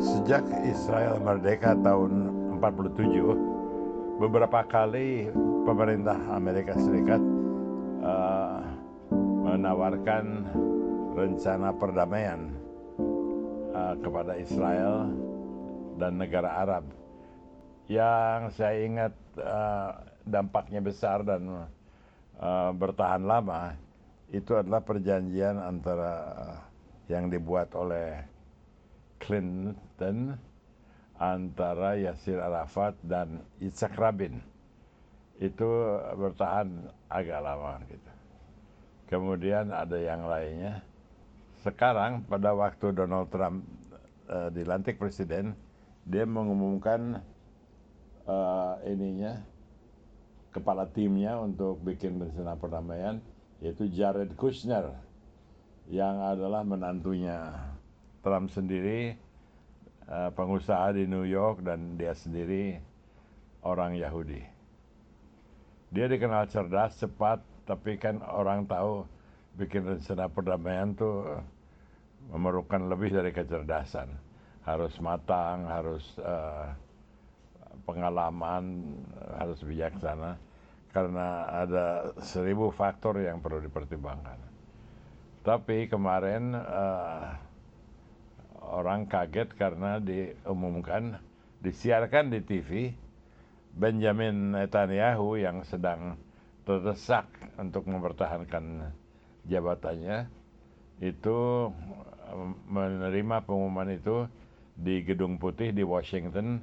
Sejak Israel merdeka tahun 47, beberapa kali pemerintah Amerika Serikat menawarkan rencana perdamaian kepada Israel dan negara Arab. Yang saya ingat dampaknya besar dan bertahan lama itu adalah perjanjian antara yang dibuat oleh Clinton antara Yassir Arafat dan Isaac Rabin. Itu bertahan agak lama gitu. Kemudian ada yang lainnya. Sekarang pada waktu Donald Trump dilantik presiden, dia mengumumkan kepala timnya untuk bikin rencana perdamaian, yaitu Jared Kushner, yang adalah menantunya Trump sendiri, pengusaha di New York, dan dia sendiri orang Yahudi. Dia dikenal cerdas, cepat, tapi kan orang tahu bikin rencana perdamaian tuh memerlukan lebih dari kecerdasan. Harus matang, harus pengalaman, harus bijaksana, karena ada 1000 faktor yang perlu dipertimbangkan. Tapi kemarin orang kaget karena diumumkan, disiarkan di TV, Benjamin Netanyahu yang sedang terdesak untuk mempertahankan jabatannya itu menerima pengumuman itu di Gedung Putih di Washington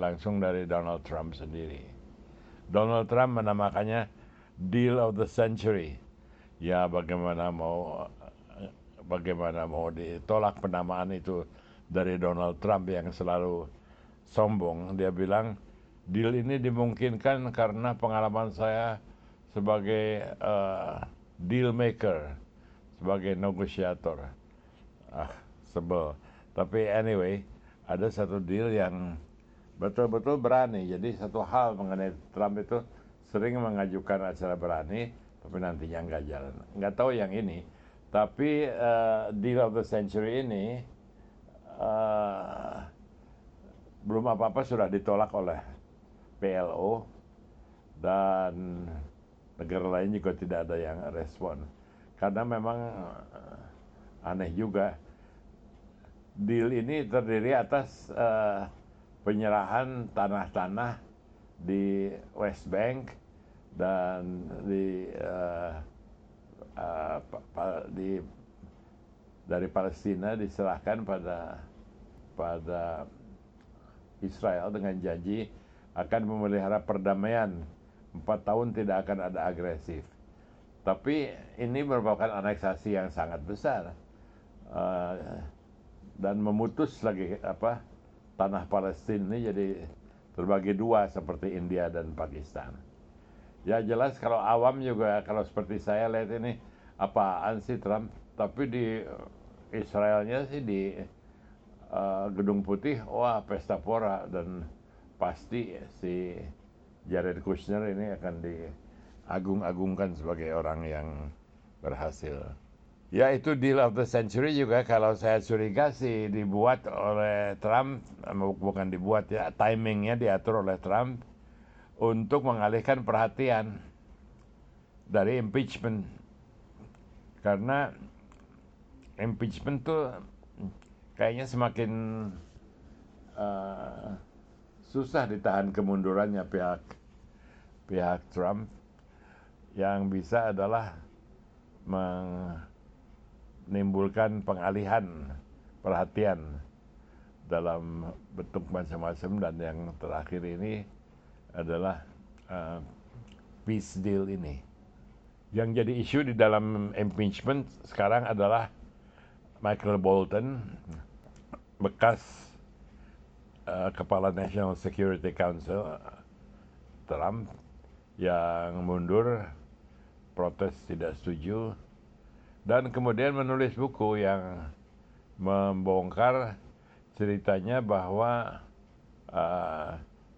langsung dari Donald Trump sendiri. Donald Trump menamakannya Deal of the Century. Ya bagaimana mau ditolak penamaan itu dari Donald Trump yang selalu sombong. Dia bilang, deal ini dimungkinkan karena pengalaman saya sebagai deal maker, sebagai negosiator. Sebel. Tapi anyway, ada satu deal yang betul-betul berani. Jadi satu hal mengenai Trump itu sering mengajukan acara berani, tapi nantinya nggak jalan. Nggak tahu yang ini. Tapi deal of the century ini belum apa-apa sudah ditolak oleh PLO, dan negara lain juga tidak ada yang respon. Karena memang aneh juga, deal ini terdiri atas penyerahan tanah-tanah di West Bank dan dari Palestina diserahkan pada Israel dengan janji akan memelihara perdamaian 4 tahun, tidak akan ada agresif. Tapi ini merupakan aneksasi yang sangat besar dan memutus lagi tanah Palestina ini jadi terbagi 2 seperti India dan Pakistan. Ya jelas kalau awam juga, kalau seperti saya lihat ini apaan sih Trump, tapi di Israelnya sih di Gedung Putih, wah pesta pora, dan pasti si Jared Kushner ini akan diagung-agungkan sebagai orang yang berhasil. Ya itu deal of the century juga kalau saya curiga sih dibuat oleh Trump, bukan dibuat ya, timingnya diatur oleh Trump, untuk mengalihkan perhatian dari impeachment. Karena impeachment tuh kayaknya semakin susah ditahan kemundurannya pihak Trump. Yang bisa adalah menimbulkan pengalihan perhatian dalam bentuk macam-macam, dan yang terakhir ini adalah peace deal ini. Yang jadi isu di dalam impeachment sekarang adalah Michael Bolton, bekas kepala National Security Council Trump, yang mundur, protes tidak setuju, dan kemudian menulis buku yang membongkar ceritanya bahwa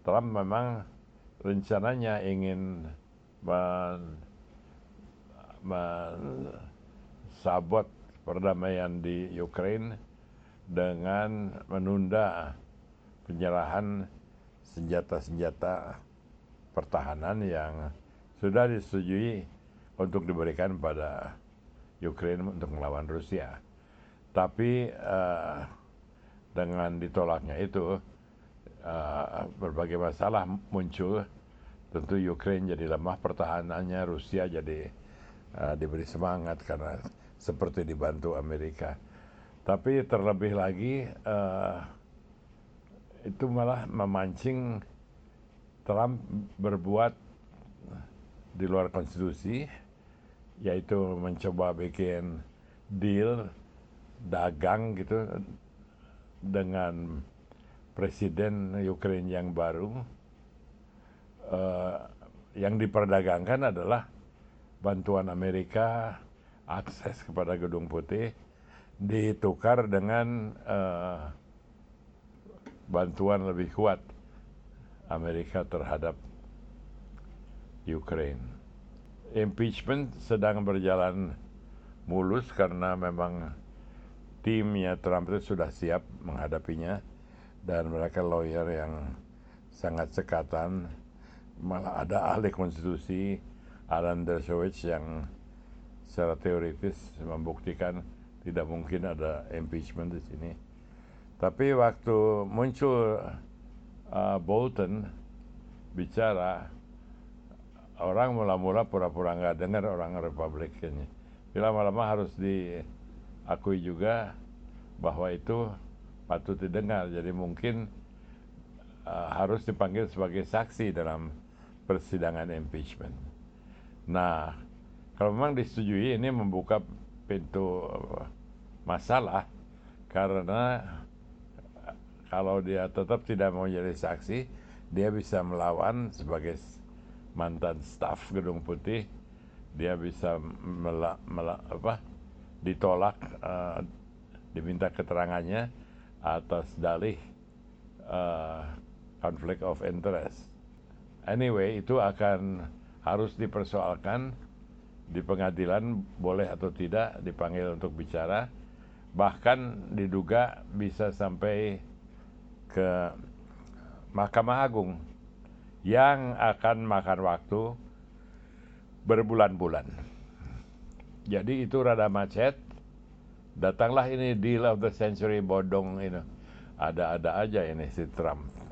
Trump memang rencananya ingin mensabot perdamaian di Ukraine dengan menunda penyerahan senjata-senjata pertahanan yang sudah disetujui untuk diberikan pada Ukraine untuk melawan Rusia. Tapi dengan ditolaknya itu, berbagai masalah muncul. Tentu Ukraine jadi lemah pertahanannya, Rusia jadi diberi semangat karena seperti dibantu Amerika. Tapi terlebih lagi itu malah memancing Trump berbuat di luar konstitusi, yaitu mencoba bikin deal dagang gitu dengan Presiden Ukraina yang baru, yang diperdagangkan adalah bantuan Amerika, akses kepada Gedung Putih, ditukar dengan bantuan lebih kuat Amerika terhadap Ukraina. Impeachment sedang berjalan mulus karena memang timnya Trump itu sudah siap menghadapinya. Dan mereka lawyer yang sangat cekatan, malah ada ahli konstitusi Alan Dershowitz yang secara teoritis membuktikan tidak mungkin ada impeachment di sini. Tapi waktu muncul Bolton bicara, orang mula-mula pura-pura nggak dengar orang Republikannya. Lama-lama harus diakui juga bahwa itu patut didengar, jadi mungkin harus dipanggil sebagai saksi dalam persidangan impeachment. Nah, kalau memang disetujui, ini membuka pintu masalah, karena kalau dia tetap tidak mau jadi saksi, dia bisa melawan sebagai mantan staf Gedung Putih, dia bisa ditolak, diminta keterangannya, atas dalih conflict of interest. Anyway, itu akan harus dipersoalkan di pengadilan, boleh atau tidak dipanggil untuk bicara, bahkan diduga bisa sampai ke Mahkamah Agung yang akan makan waktu berbulan-bulan. Jadi itu rada macet. Datanglah ini deal of the century bodong ini. Ada-ada aja ini si Trump.